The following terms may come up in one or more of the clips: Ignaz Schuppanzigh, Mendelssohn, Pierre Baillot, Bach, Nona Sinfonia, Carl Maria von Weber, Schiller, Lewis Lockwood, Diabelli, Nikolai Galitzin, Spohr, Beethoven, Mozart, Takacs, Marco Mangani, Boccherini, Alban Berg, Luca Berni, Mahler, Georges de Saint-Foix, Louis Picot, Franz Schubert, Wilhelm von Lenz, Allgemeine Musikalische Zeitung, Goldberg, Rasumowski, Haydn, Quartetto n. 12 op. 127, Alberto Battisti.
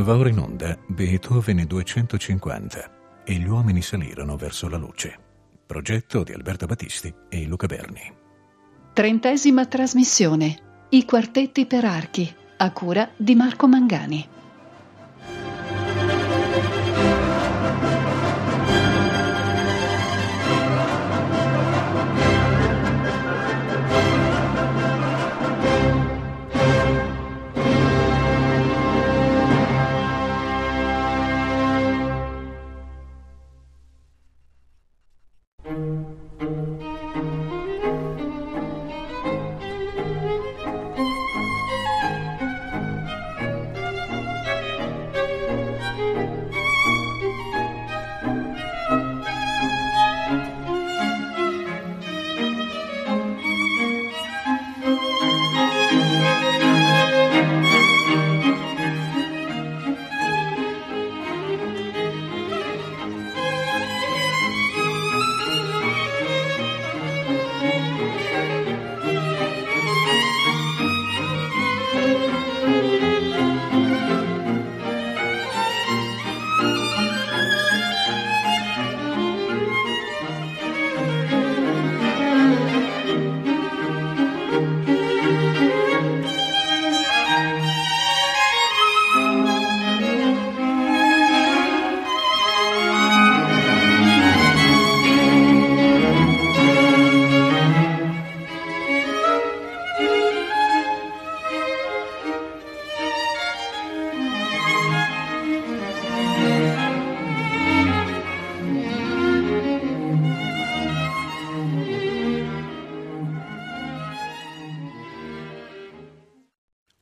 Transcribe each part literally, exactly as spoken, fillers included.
Va ora in onda Beethoven duecentocinquanta e gli uomini salirono verso la luce. Progetto di Alberto Battisti e Luca Berni. Trentesima trasmissione. I quartetti per archi, a cura di Marco Mangani.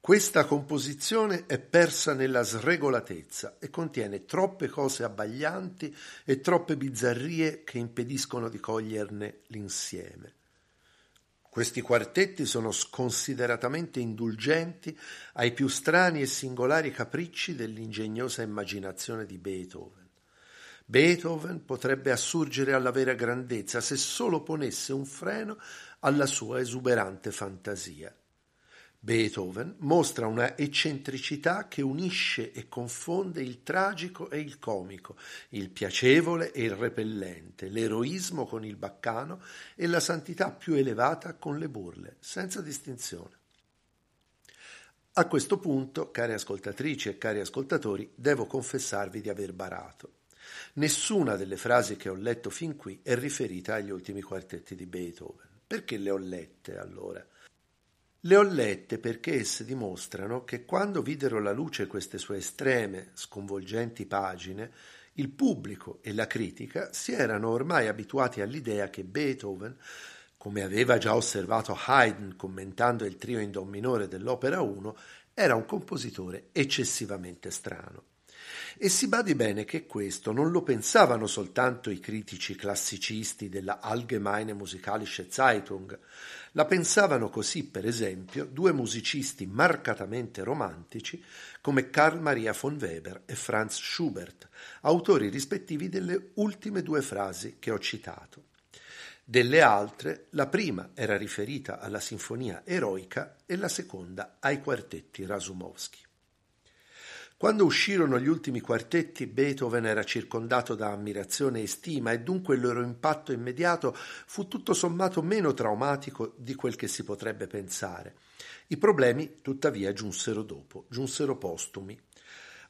Questa composizione è persa nella sregolatezza e contiene troppe cose abbaglianti e troppe bizzarrie che impediscono di coglierne l'insieme. Questi quartetti sono sconsideratamente indulgenti ai più strani e singolari capricci dell'ingegnosa immaginazione di Beethoven. Beethoven potrebbe assurgere alla vera grandezza se solo ponesse un freno alla sua esuberante fantasia. Beethoven mostra una eccentricità che unisce e confonde il tragico e il comico, il piacevole e il repellente, l'eroismo con il baccano e la santità più elevata con le burle, senza distinzione. A questo punto, care ascoltatrici e cari ascoltatori, devo confessarvi di aver barato. Nessuna delle frasi che ho letto fin qui è riferita agli ultimi quartetti di Beethoven. Perché le ho lette, allora? Le ho lette perché esse dimostrano che quando videro la luce queste sue estreme, sconvolgenti pagine, il pubblico e la critica si erano ormai abituati all'idea che Beethoven, come aveva già osservato Haydn commentando il trio in do minore dell'opera uno, era un compositore eccessivamente strano. E si badi bene che questo non lo pensavano soltanto i critici classicisti della Allgemeine Musikalische Zeitung, la pensavano così, per esempio, due musicisti marcatamente romantici come Carl Maria von Weber e Franz Schubert, autori rispettivi delle ultime due frasi che ho citato. Delle altre, la prima era riferita alla sinfonia eroica e la seconda ai quartetti Rasumowski. Quando uscirono gli ultimi quartetti, Beethoven era circondato da ammirazione e stima e dunque il loro impatto immediato fu tutto sommato meno traumatico di quel che si potrebbe pensare. I problemi, tuttavia, giunsero dopo, giunsero postumi.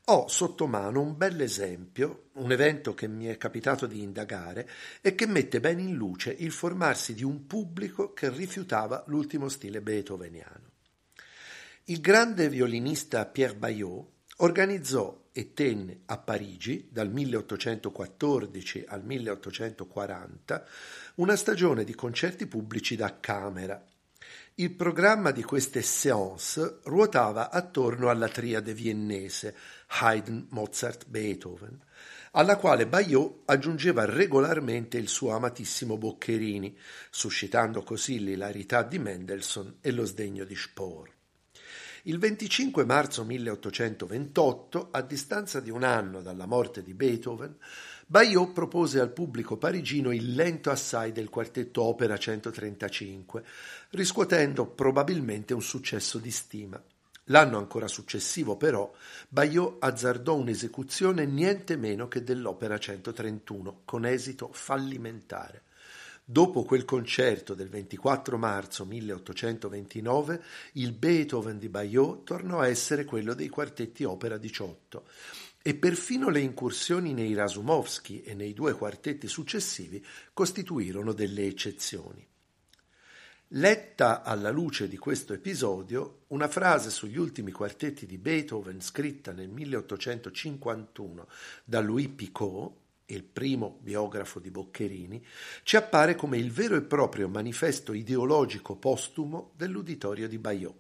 Ho sotto mano un bel esempio, un evento che mi è capitato di indagare e che mette ben in luce il formarsi di un pubblico che rifiutava l'ultimo stile beethoveniano. Il grande violinista Pierre Baillot organizzò e tenne a Parigi dal milleottocentoquattordici al milleottocentoquaranta una stagione di concerti pubblici da camera. Il programma di queste séance ruotava attorno alla triade viennese Haydn, Mozart, Beethoven, alla quale Baillot aggiungeva regolarmente il suo amatissimo Boccherini, suscitando così l'ilarità di Mendelssohn e lo sdegno di Spohr. Il venticinque marzo milleottocentoventotto, a distanza di un anno dalla morte di Beethoven, Baillot propose al pubblico parigino il lento assai del quartetto opera centotrentacinque, riscuotendo probabilmente un successo di stima. L'anno ancora successivo, però, Baillot azzardò un'esecuzione niente meno che dell'opera centotrentuno, con esito fallimentare. Dopo quel concerto del ventiquattro marzo milleottocentoventinove, il Beethoven di Baillot tornò a essere quello dei quartetti opera diciotto, e perfino le incursioni nei Rasumowski e nei due quartetti successivi costituirono delle eccezioni. Letta alla luce di questo episodio, una frase sugli ultimi quartetti di Beethoven scritta nel milleottocentocinquantuno da Louis Picot, il primo biografo di Boccherini, ci appare come il vero e proprio manifesto ideologico postumo dell'uditorio di Baillot.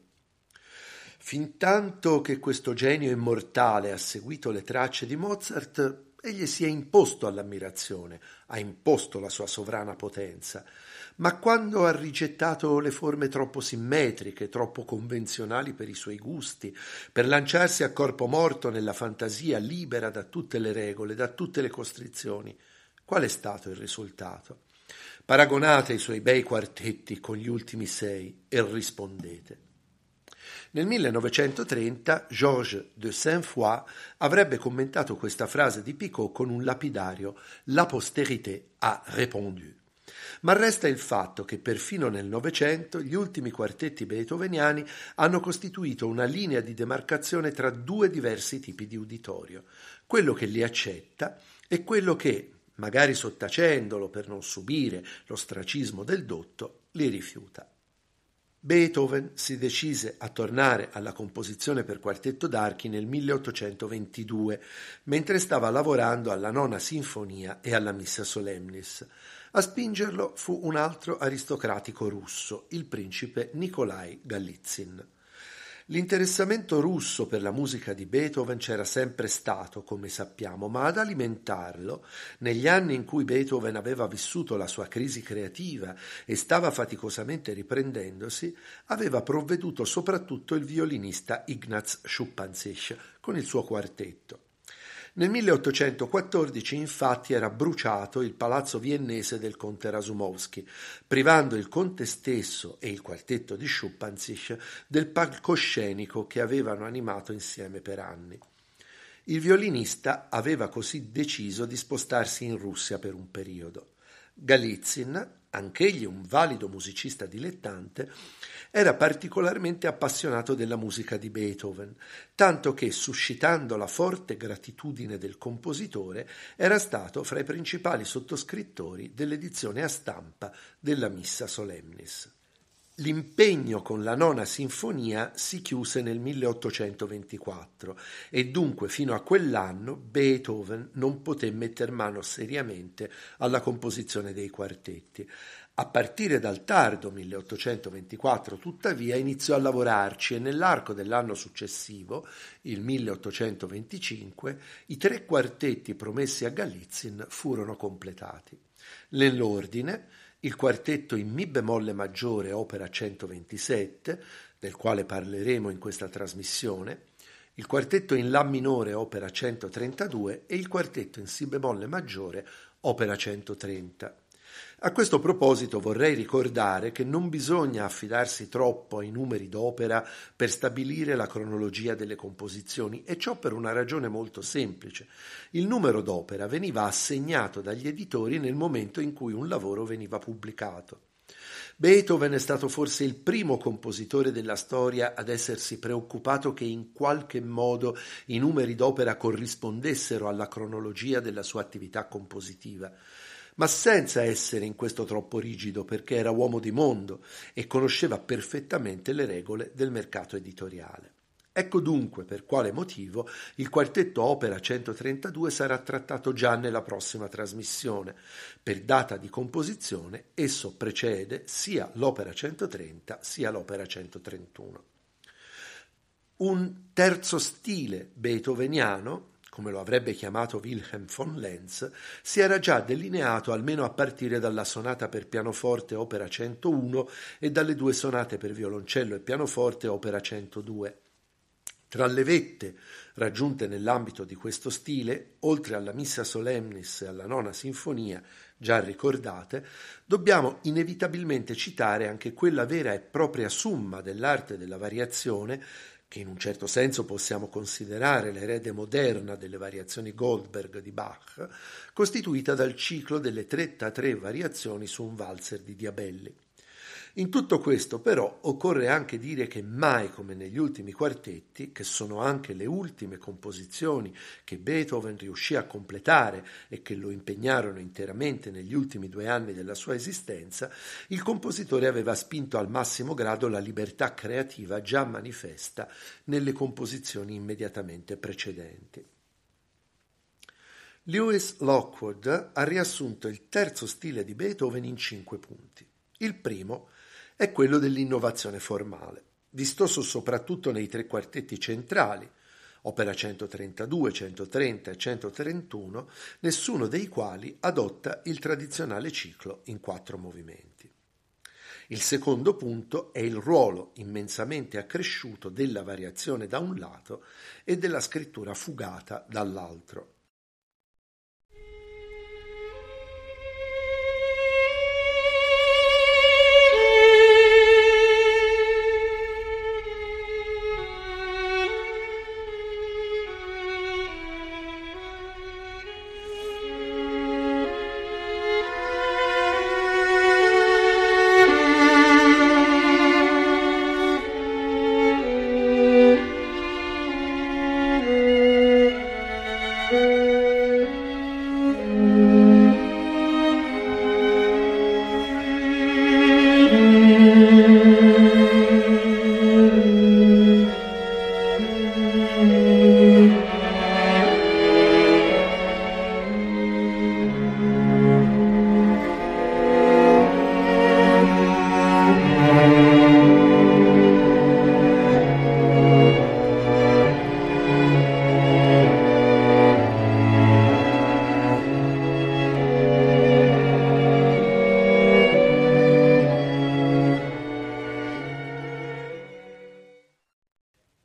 Fintanto che questo genio immortale ha seguito le tracce di Mozart, egli si è imposto all'ammirazione, ha imposto la sua sovrana potenza, ma quando ha rigettato le forme troppo simmetriche, troppo convenzionali per i suoi gusti, per lanciarsi a corpo morto nella fantasia libera da tutte le regole, da tutte le costrizioni, qual è stato il risultato? Paragonate i suoi bei quartetti con gli ultimi sei e rispondete. Nel millenovecentotrenta Georges de Saint-Foix avrebbe commentato questa frase di Picot con un lapidario «La postérité a répondu». Ma resta il fatto che perfino nel Novecento gli ultimi quartetti beethoveniani hanno costituito una linea di demarcazione tra due diversi tipi di uditorio, quello che li accetta e quello che, magari sottacendolo per non subire l'ostracismo del dotto, li rifiuta. Beethoven si decise a tornare alla composizione per quartetto d'archi nel milleottocentoventidue, mentre stava lavorando alla Nona Sinfonia e alla Missa Solemnis. A spingerlo fu un altro aristocratico russo, il principe Nikolai Galitzin. L'interessamento russo per la musica di Beethoven c'era sempre stato, come sappiamo, ma ad alimentarlo, negli anni in cui Beethoven aveva vissuto la sua crisi creativa e stava faticosamente riprendendosi, aveva provveduto soprattutto il violinista Ignaz Schuppanzigh con il suo quartetto. Nel milleottocentoquattordici, infatti, era bruciato il palazzo viennese del conte Rasumowski, privando il conte stesso e il quartetto di Schuppanzigh del palcoscenico che avevano animato insieme per anni. Il violinista aveva così deciso di spostarsi in Russia per un periodo. Galitzin, anch'egli un valido musicista dilettante, era particolarmente appassionato della musica di Beethoven, tanto che, suscitando la forte gratitudine del compositore, era stato fra i principali sottoscrittori dell'edizione a stampa della Missa Solemnis. L'impegno con la Nona Sinfonia si chiuse nel milleottocentoventiquattro e dunque fino a quell'anno Beethoven non poté metter mano seriamente alla composizione dei quartetti. A partire dal tardo milleottocentoventiquattro, tuttavia, iniziò a lavorarci e nell'arco dell'anno successivo, il milleottocentoventicinque, i tre quartetti promessi a Galitzin furono completati. Nell'ordine, il quartetto in Mi bemolle maggiore opera centoventisette, del quale parleremo in questa trasmissione, il quartetto in La minore opera centotrentadue e il quartetto in Si bemolle maggiore opera centotrenta. A questo proposito vorrei ricordare che non bisogna affidarsi troppo ai numeri d'opera per stabilire la cronologia delle composizioni, e ciò per una ragione molto semplice. Il numero d'opera veniva assegnato dagli editori nel momento in cui un lavoro veniva pubblicato. Beethoven è stato forse il primo compositore della storia ad essersi preoccupato che in qualche modo i numeri d'opera corrispondessero alla cronologia della sua attività compositiva, ma senza essere in questo troppo rigido, perché era uomo di mondo e conosceva perfettamente le regole del mercato editoriale. Ecco dunque per quale motivo il quartetto opera centotrentadue sarà trattato già nella prossima trasmissione. Per data di composizione esso precede sia l'opera centotrenta sia l'opera centotrentuno. Un terzo stile beethoveniano, come lo avrebbe chiamato Wilhelm von Lenz, si era già delineato almeno a partire dalla sonata per pianoforte opera centouno e dalle due sonate per violoncello e pianoforte opera centodue. Tra le vette raggiunte nell'ambito di questo stile, oltre alla Missa Solemnis e alla Nona Sinfonia, già ricordate, dobbiamo inevitabilmente citare anche quella vera e propria summa dell'arte della variazione che in un certo senso possiamo considerare l'erede moderna delle variazioni Goldberg di Bach, costituita dal ciclo delle trentatré variazioni su un valzer di Diabelli. In tutto questo, però, occorre anche dire che mai come negli ultimi quartetti, che sono anche le ultime composizioni che Beethoven riuscì a completare e che lo impegnarono interamente negli ultimi due anni della sua esistenza, il compositore aveva spinto al massimo grado la libertà creativa già manifesta nelle composizioni immediatamente precedenti. Lewis Lockwood ha riassunto il terzo stile di Beethoven in cinque punti. Il primo è quello dell'innovazione formale, vistoso soprattutto nei tre quartetti centrali, opera centotrentadue, centotrenta e centotrentuno, nessuno dei quali adotta il tradizionale ciclo in quattro movimenti. Il secondo punto è il ruolo immensamente accresciuto della variazione da un lato e della scrittura fugata dall'altro.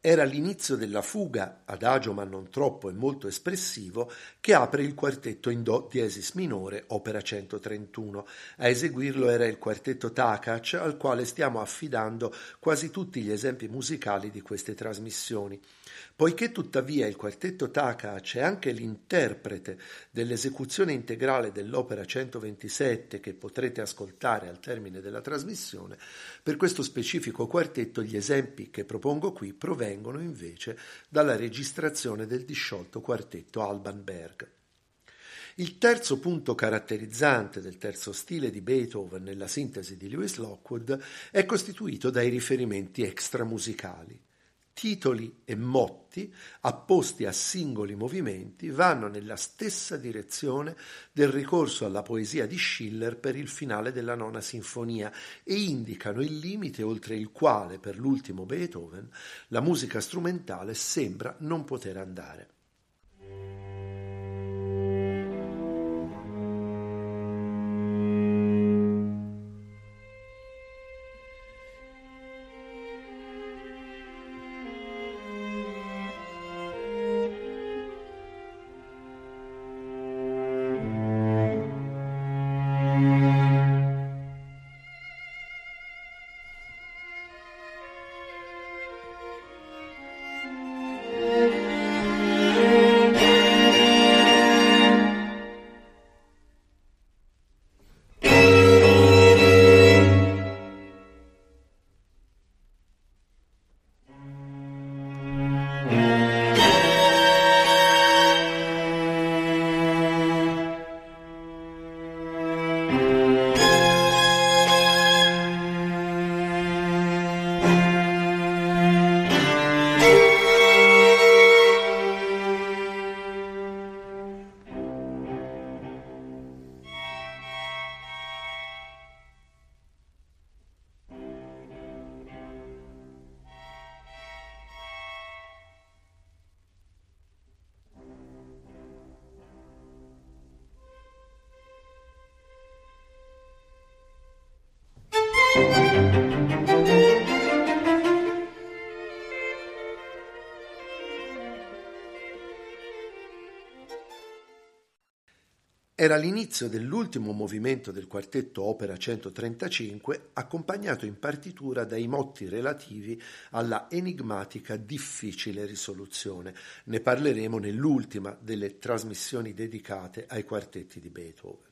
Era l'inizio della fuga, adagio ma non troppo e molto espressivo, che apre il quartetto in do diesis minore, opera centotrentuno. A eseguirlo era il quartetto Takacs, al quale stiamo affidando quasi tutti gli esempi musicali di queste trasmissioni. Poiché tuttavia il quartetto Takacs è anche l'interprete dell'esecuzione integrale dell'opera centoventisette che potrete ascoltare al termine della trasmissione, per questo specifico quartetto gli esempi che propongo qui provengono invece dalla registrazione del disciolto quartetto Alban Berg. Il terzo punto caratterizzante del terzo stile di Beethoven nella sintesi di Lewis Lockwood è costituito dai riferimenti extramusicali. Titoli e motti apposti a singoli movimenti vanno nella stessa direzione del ricorso alla poesia di Schiller per il finale della Nona Sinfonia e indicano il limite oltre il quale, per l'ultimo Beethoven, la musica strumentale sembra non poter andare. Thank you. Era l'inizio dell'ultimo movimento del quartetto opera centotrentacinque, accompagnato in partitura dai motti relativi alla enigmatica difficile risoluzione. Ne parleremo nell'ultima delle trasmissioni dedicate ai quartetti di Beethoven.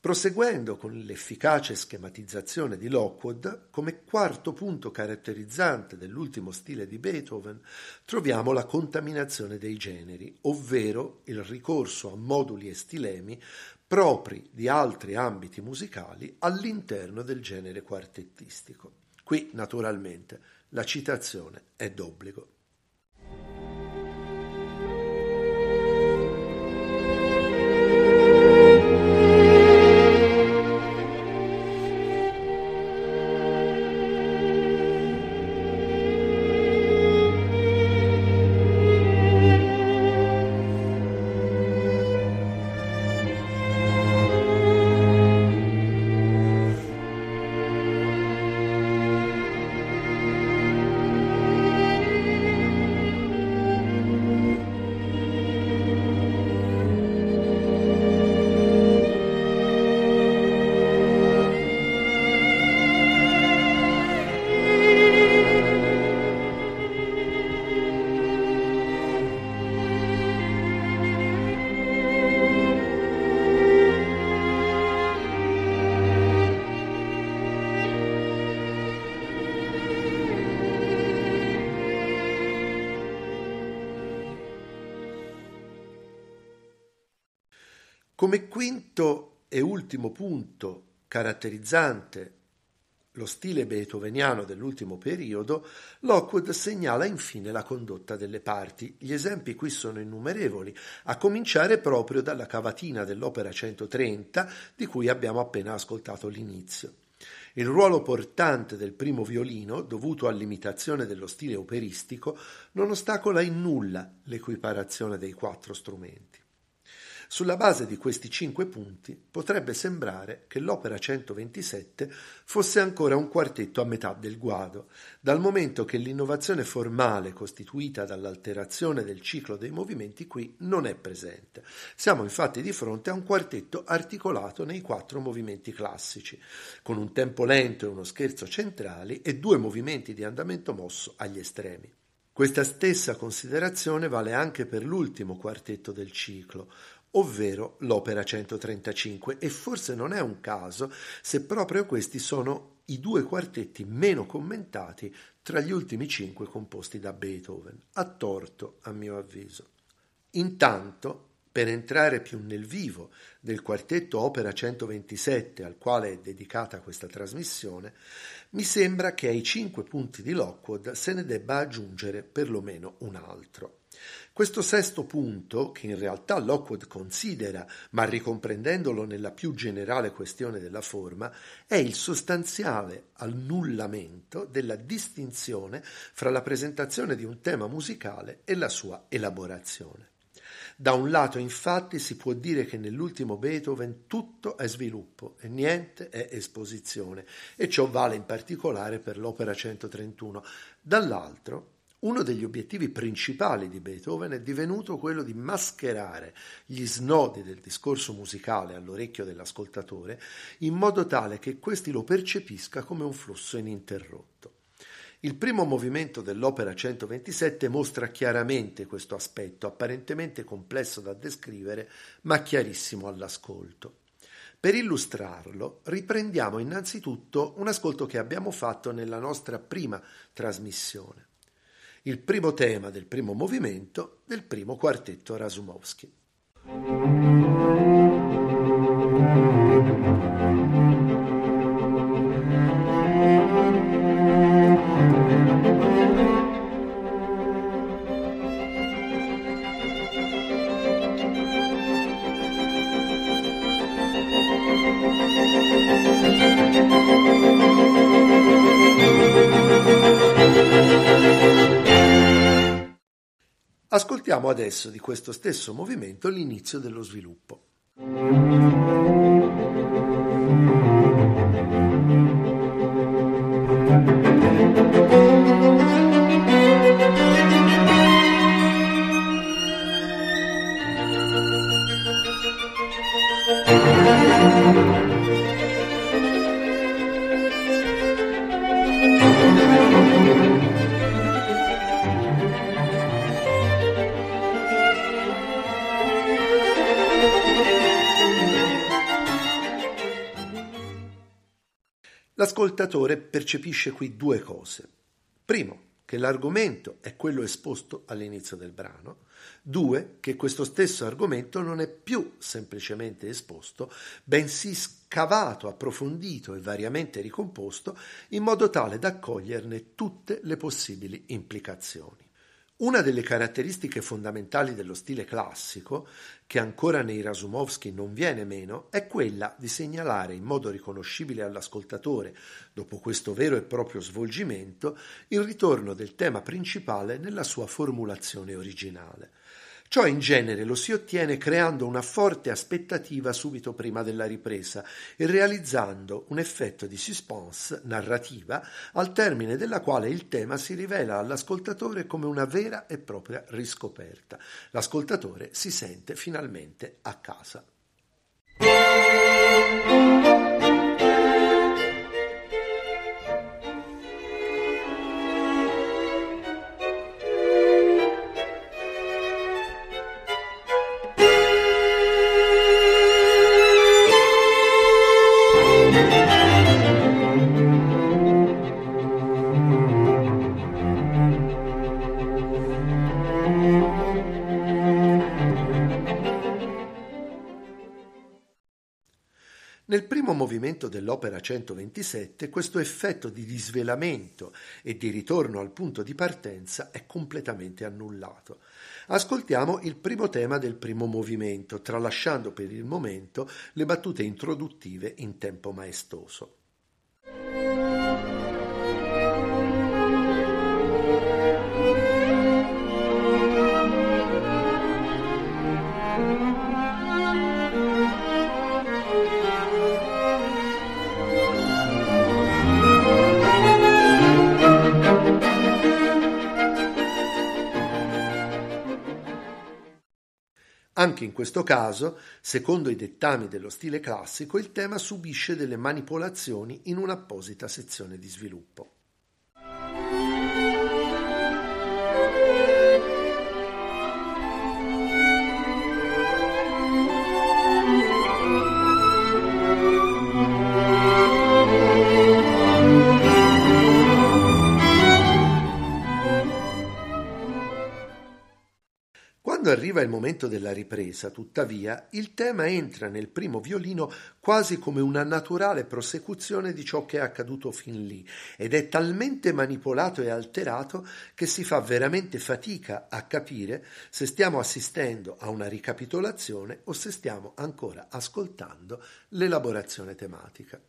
Proseguendo con l'efficace schematizzazione di Lockwood, come quarto punto caratterizzante dell'ultimo stile di Beethoven, troviamo la contaminazione dei generi, ovvero il ricorso a moduli e stilemi propri di altri ambiti musicali all'interno del genere quartettistico. Qui, naturalmente, la citazione è d'obbligo. Come quinto e ultimo punto caratterizzante lo stile beethoveniano dell'ultimo periodo, Lockwood segnala infine la condotta delle parti. Gli esempi qui sono innumerevoli, a cominciare proprio dalla cavatina dell'opera centotrenta, di cui abbiamo appena ascoltato l'inizio. Il ruolo portante del primo violino, dovuto all'imitazione dello stile operistico, non ostacola in nulla l'equiparazione dei quattro strumenti. Sulla base di questi cinque punti potrebbe sembrare che l'opera centoventisette fosse ancora un quartetto a metà del guado, dal momento che l'innovazione formale costituita dall'alterazione del ciclo dei movimenti qui non è presente. Siamo infatti di fronte a un quartetto articolato nei quattro movimenti classici, con un tempo lento e uno scherzo centrali e due movimenti di andamento mosso agli estremi. Questa stessa considerazione vale anche per l'ultimo quartetto del ciclo, ovvero l'opera centotrentacinque, e forse non è un caso se proprio questi sono i due quartetti meno commentati tra gli ultimi cinque composti da Beethoven, a torto a mio avviso. Intanto, per entrare più nel vivo del quartetto opera centoventisette al quale è dedicata questa trasmissione, mi sembra che ai cinque punti di Lockwood se ne debba aggiungere perlomeno un altro. Questo sesto punto, che in realtà Lockwood considera, ma ricomprendendolo nella più generale questione della forma, è il sostanziale annullamento della distinzione fra la presentazione di un tema musicale e la sua elaborazione. Da un lato, infatti, si può dire che nell'ultimo Beethoven tutto è sviluppo e niente è esposizione, e ciò vale in particolare per l'opera centotrentuno. Dall'altro, uno degli obiettivi principali di Beethoven è divenuto quello di mascherare gli snodi del discorso musicale all'orecchio dell'ascoltatore in modo tale che questi lo percepisca come un flusso ininterrotto. Il primo movimento dell'opera centoventisette mostra chiaramente questo aspetto, apparentemente complesso da descrivere, ma chiarissimo all'ascolto. Per illustrarlo riprendiamo innanzitutto un ascolto che abbiamo fatto nella nostra prima trasmissione. Il primo tema del primo movimento del primo quartetto Rasumowski. Ascoltiamo adesso di questo stesso movimento l'inizio dello sviluppo. L'ascoltatore percepisce qui due cose. Primo, che l'argomento è quello esposto all'inizio del brano. Due, che questo stesso argomento non è più semplicemente esposto, bensì scavato, approfondito e variamente ricomposto in modo tale da accoglierne tutte le possibili implicazioni. Una delle caratteristiche fondamentali dello stile classico, che ancora nei Rasumowski non viene meno, è quella di segnalare in modo riconoscibile all'ascoltatore, dopo questo vero e proprio svolgimento, il ritorno del tema principale nella sua formulazione originale. Ciò in genere lo si ottiene creando una forte aspettativa subito prima della ripresa e realizzando un effetto di suspense narrativa al termine della quale il tema si rivela all'ascoltatore come una vera e propria riscoperta. L'ascoltatore si sente finalmente a casa. Nel primo movimento dell'opera centoventisette questo effetto di disvelamento e di ritorno al punto di partenza è completamente annullato. Ascoltiamo il primo tema del primo movimento, tralasciando per il momento le battute introduttive in tempo maestoso. Anche in questo caso, secondo i dettami dello stile classico, il tema subisce delle manipolazioni in un'apposita sezione di sviluppo. Quando arriva il momento della ripresa, tuttavia, il tema entra nel primo violino quasi come una naturale prosecuzione di ciò che è accaduto fin lì ed è talmente manipolato e alterato che si fa veramente fatica a capire se stiamo assistendo a una ricapitolazione o se stiamo ancora ascoltando l'elaborazione tematica.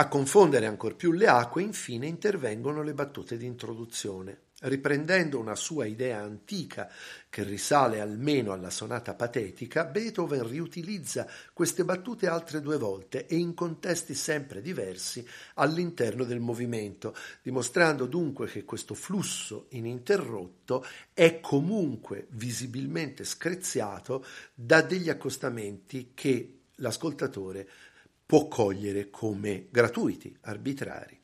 A confondere ancor più le acque, infine, intervengono le battute di introduzione. Riprendendo una sua idea antica che risale almeno alla sonata patetica, Beethoven riutilizza queste battute altre due volte e in contesti sempre diversi all'interno del movimento, dimostrando dunque che questo flusso ininterrotto è comunque visibilmente screziato da degli accostamenti che l'ascoltatore può cogliere come gratuiti, arbitrari.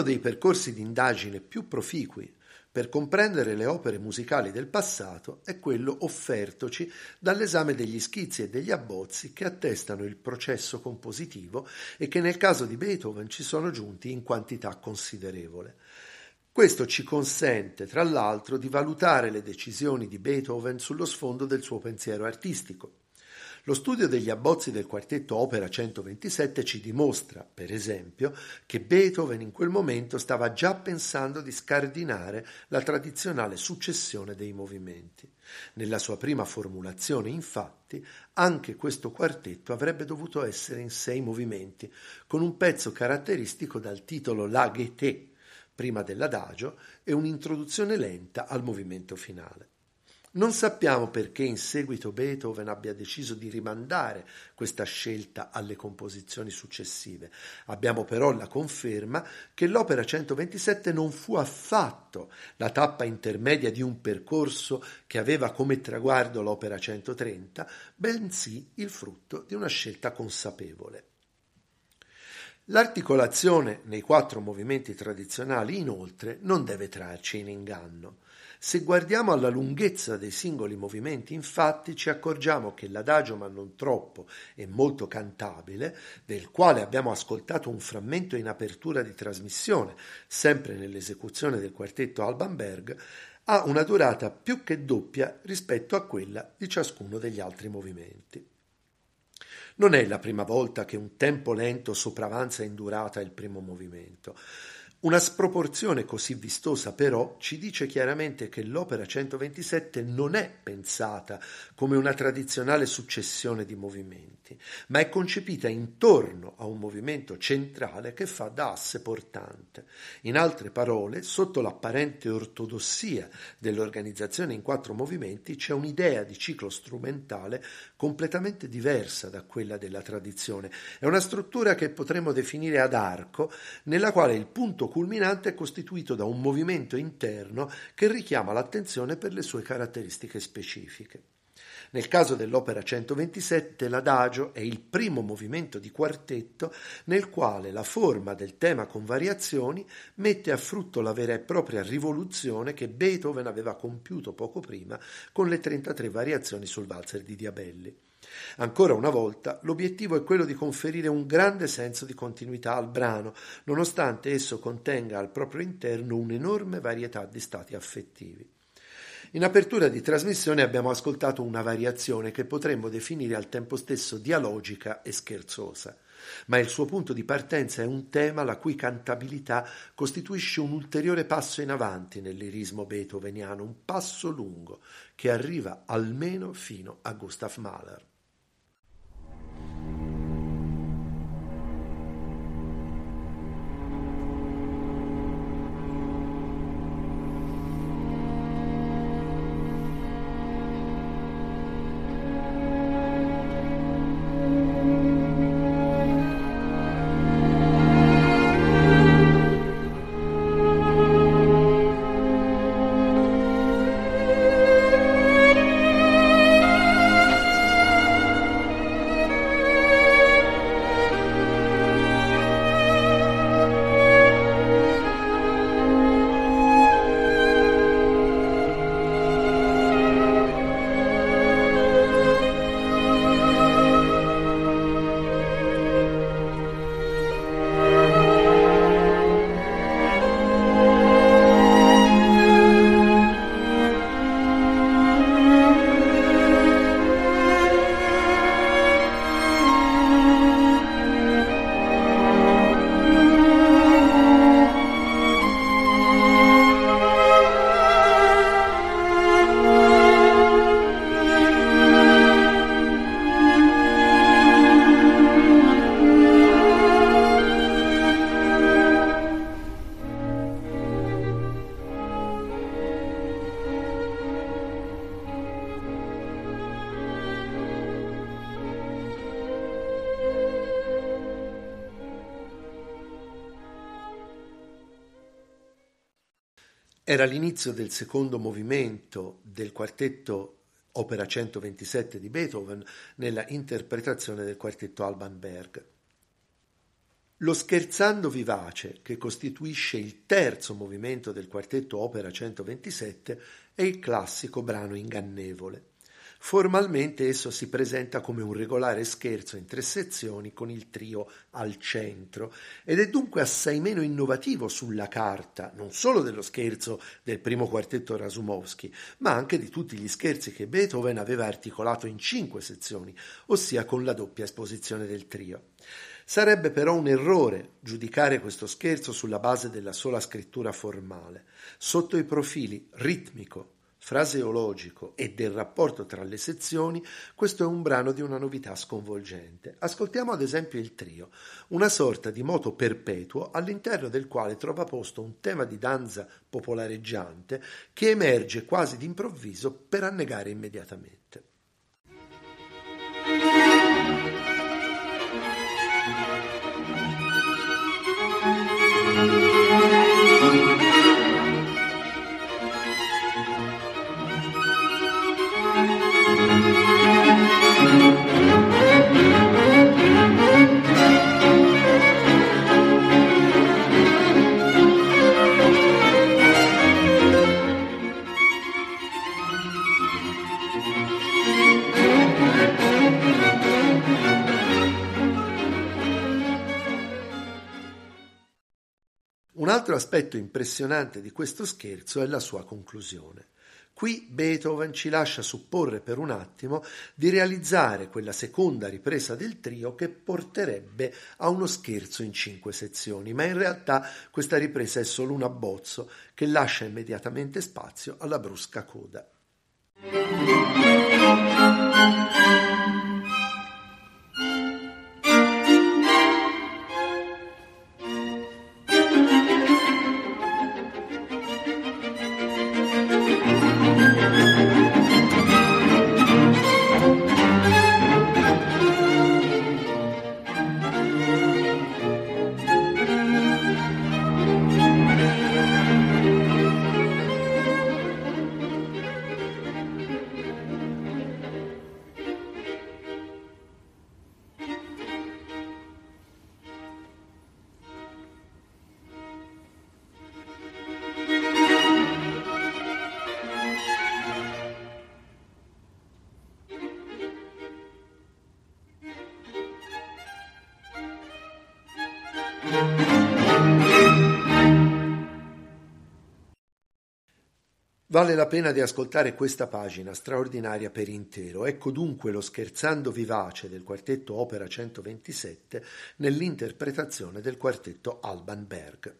Uno dei percorsi di indagine più proficui per comprendere le opere musicali del passato è quello offertoci dall'esame degli schizzi e degli abbozzi che attestano il processo compositivo e che nel caso di Beethoven ci sono giunti in quantità considerevole. Questo ci consente, tra l'altro, di valutare le decisioni di Beethoven sullo sfondo del suo pensiero artistico. Lo studio degli abbozzi del quartetto opera centoventisette ci dimostra, per esempio, che Beethoven in quel momento stava già pensando di scardinare la tradizionale successione dei movimenti. Nella sua prima formulazione, infatti, anche questo quartetto avrebbe dovuto essere in sei movimenti, con un pezzo caratteristico dal titolo La Gaieté, prima dell'adagio, e un'introduzione lenta al movimento finale. Non sappiamo perché in seguito Beethoven abbia deciso di rimandare questa scelta alle composizioni successive. Abbiamo però la conferma che l'opera centoventisette non fu affatto la tappa intermedia di un percorso che aveva come traguardo l'opera centotrenta, bensì il frutto di una scelta consapevole. L'articolazione nei quattro movimenti tradizionali, inoltre, non deve trarci in inganno. Se guardiamo alla lunghezza dei singoli movimenti, infatti, ci accorgiamo che l'adagio, ma non troppo e molto cantabile, del quale abbiamo ascoltato un frammento in apertura di trasmissione, sempre nell'esecuzione del quartetto Alban Berg, ha una durata più che doppia rispetto a quella di ciascuno degli altri movimenti. Non è la prima volta che un tempo lento sopravanza in durata il primo movimento. Una sproporzione così vistosa però ci dice chiaramente che l'opera centoventisette non è pensata come una tradizionale successione di movimenti, ma è concepita intorno a un movimento centrale che fa da asse portante. In altre parole, sotto l'apparente ortodossia dell'organizzazione in quattro movimenti c'è un'idea di ciclo strumentale completamente diversa da quella della tradizione. È una struttura che potremmo definire ad arco, nella quale il punto culminante è costituito da un movimento interno che richiama l'attenzione per le sue caratteristiche specifiche. Nel caso dell'opera centoventisette, l'adagio è il primo movimento di quartetto nel quale la forma del tema con variazioni mette a frutto la vera e propria rivoluzione che Beethoven aveva compiuto poco prima con le trentatré variazioni sul valzer di Diabelli. Ancora una volta, l'obiettivo è quello di conferire un grande senso di continuità al brano, nonostante esso contenga al proprio interno un'enorme varietà di stati affettivi. In apertura di trasmissione abbiamo ascoltato una variazione che potremmo definire al tempo stesso dialogica e scherzosa, ma il suo punto di partenza è un tema la cui cantabilità costituisce un ulteriore passo in avanti nel lirismo beethoveniano, un passo lungo che arriva almeno fino a Gustav Mahler. Era l'inizio del secondo movimento del quartetto opera centoventisette di Beethoven nella interpretazione del quartetto Alban Berg. Lo scherzando vivace, che costituisce il terzo movimento del quartetto opera centoventisette, è il classico brano ingannevole. Formalmente esso si presenta come un regolare scherzo in tre sezioni con il trio al centro ed è dunque assai meno innovativo sulla carta, non solo dello scherzo del primo quartetto Rasumowski, ma anche di tutti gli scherzi che Beethoven aveva articolato in cinque sezioni, ossia con la doppia esposizione del trio. Sarebbe però un errore giudicare questo scherzo sulla base della sola scrittura formale. Sotto i profili ritmico, fraseologico e del rapporto tra le sezioni, questo è un brano di una novità sconvolgente. Ascoltiamo ad esempio il trio, una sorta di moto perpetuo all'interno del quale trova posto un tema di danza popolareggiante che emerge quasi d'improvviso per annegare immediatamente. Un altro aspetto impressionante di questo scherzo è la sua conclusione. Qui Beethoven ci lascia supporre per un attimo di realizzare quella seconda ripresa del trio che porterebbe a uno scherzo in cinque sezioni, ma in realtà questa ripresa è solo un abbozzo che lascia immediatamente spazio alla brusca coda. Vale la pena di ascoltare questa pagina straordinaria per intero. Ecco dunque lo scherzando vivace del quartetto opera centoventisette nell'interpretazione del quartetto Alban Berg.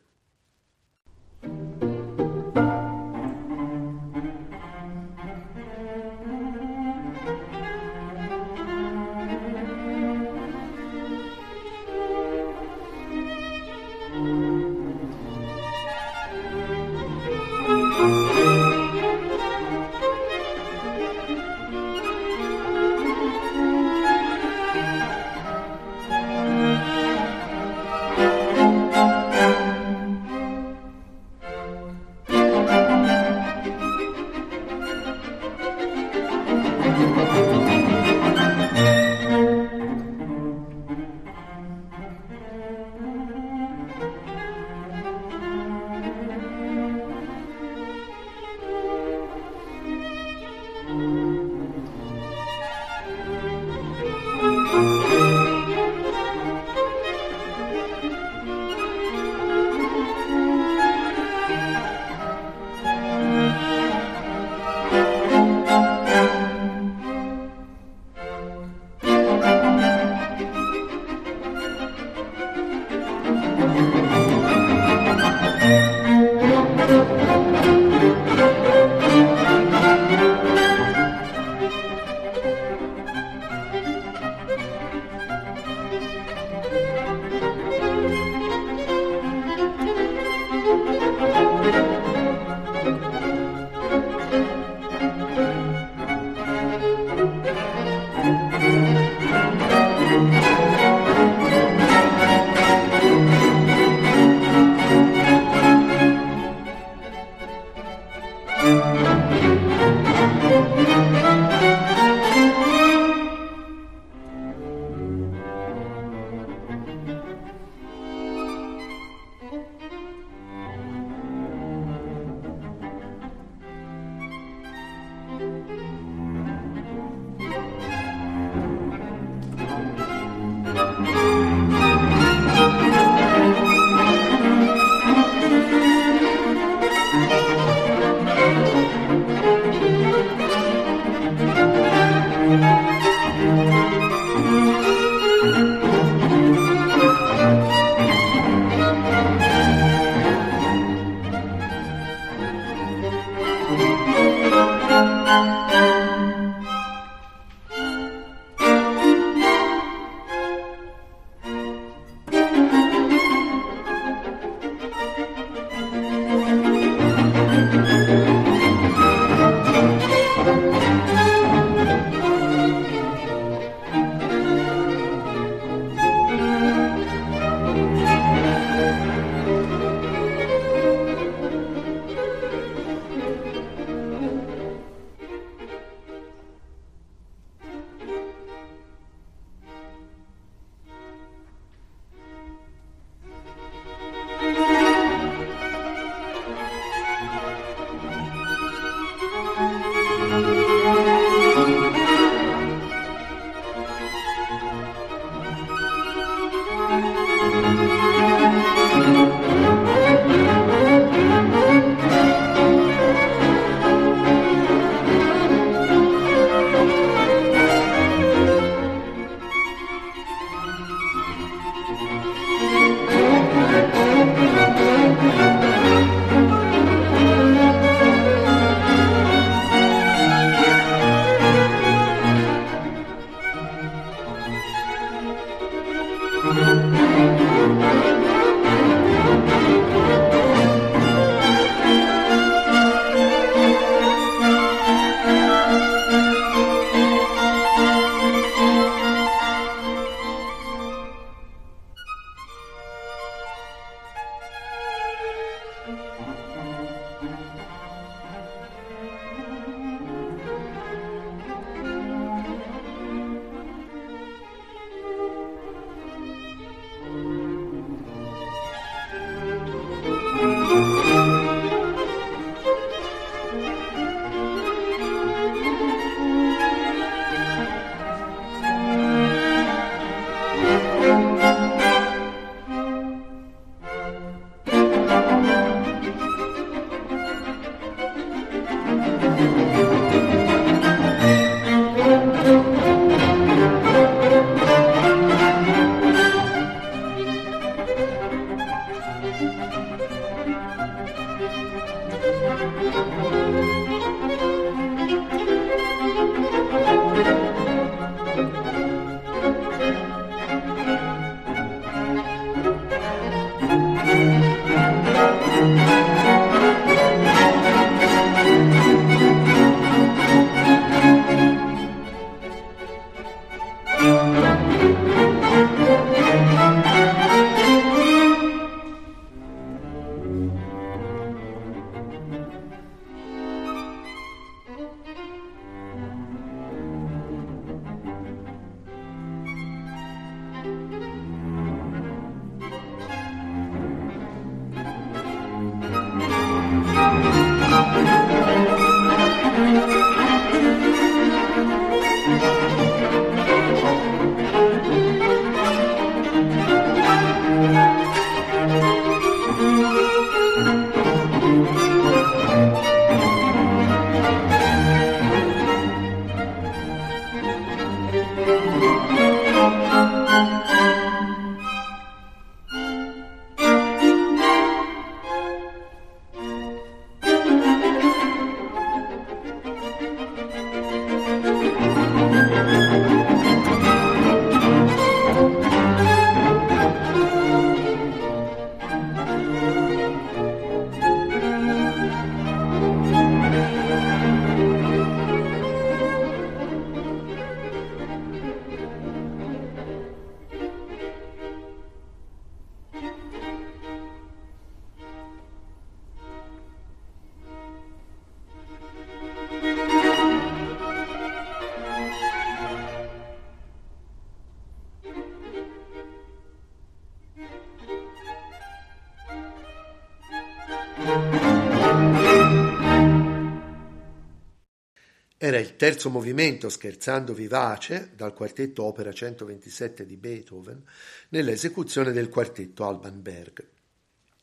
Era il terzo movimento scherzando vivace dal quartetto opera centoventisette di Beethoven nell'esecuzione del quartetto Alban Berg.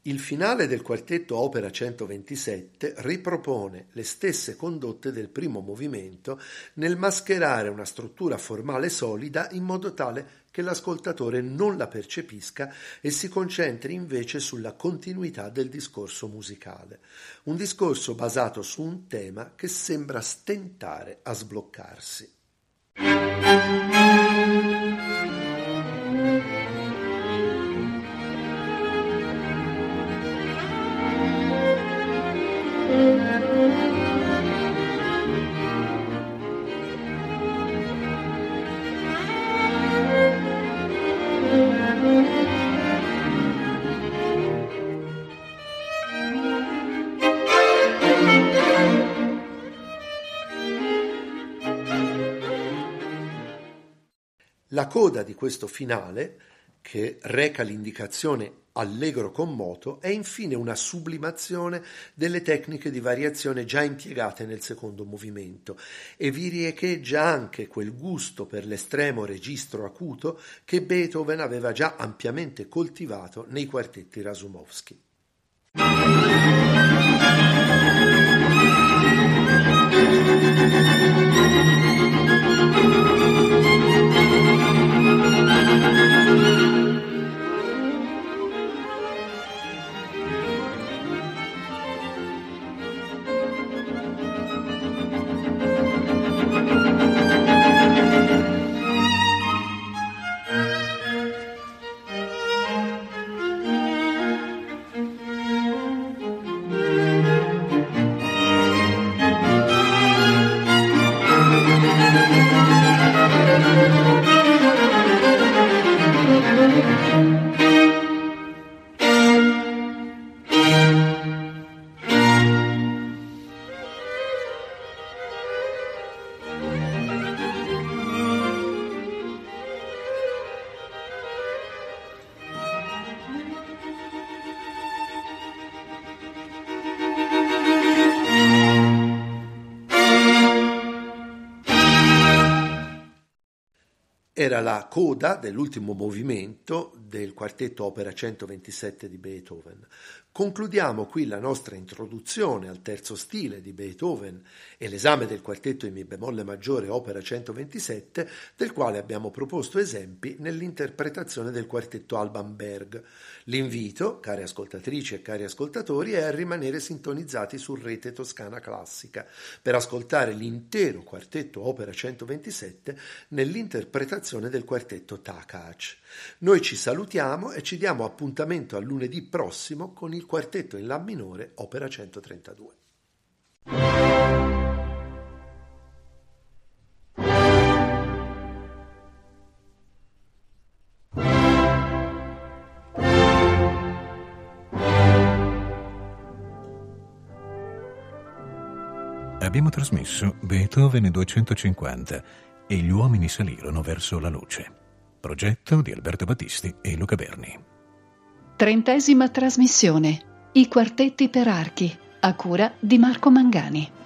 Il finale del quartetto opera centoventisette ripropone le stesse condotte del primo movimento nel mascherare una struttura formale solida in modo tale che l'ascoltatore non la percepisca e si concentri invece sulla continuità del discorso musicale. Un discorso basato su un tema che sembra stentare a sbloccarsi. La coda di questo finale, che reca l'indicazione allegro con moto, è infine una sublimazione delle tecniche di variazione già impiegate nel secondo movimento e vi riecheggia anche quel gusto per l'estremo registro acuto che Beethoven aveva già ampiamente coltivato nei quartetti Rasumowski. Era la coda dell'ultimo movimento del quartetto opera centoventisette di Beethoven. Concludiamo qui la nostra introduzione al terzo stile di Beethoven e l'esame del quartetto in mi bemolle maggiore opera centoventisette, del quale abbiamo proposto esempi nell'interpretazione del quartetto Alban Berg. L'invito, cari ascoltatrici e cari ascoltatori, è a rimanere sintonizzati su Rete Toscana Classica per ascoltare l'intero quartetto opera centoventisette nell'interpretazione del quartetto Takacs. Noi ci salutiamo e ci diamo appuntamento a lunedì prossimo con il quartetto in La minore, opera centotrentadue. Abbiamo trasmesso Beethoven duecentocinquanta e gli uomini salirono verso la luce. Progetto di Alberto Battisti e Luca Berni. Trentesima trasmissione. I quartetti per archi, a cura di Marco Mangani.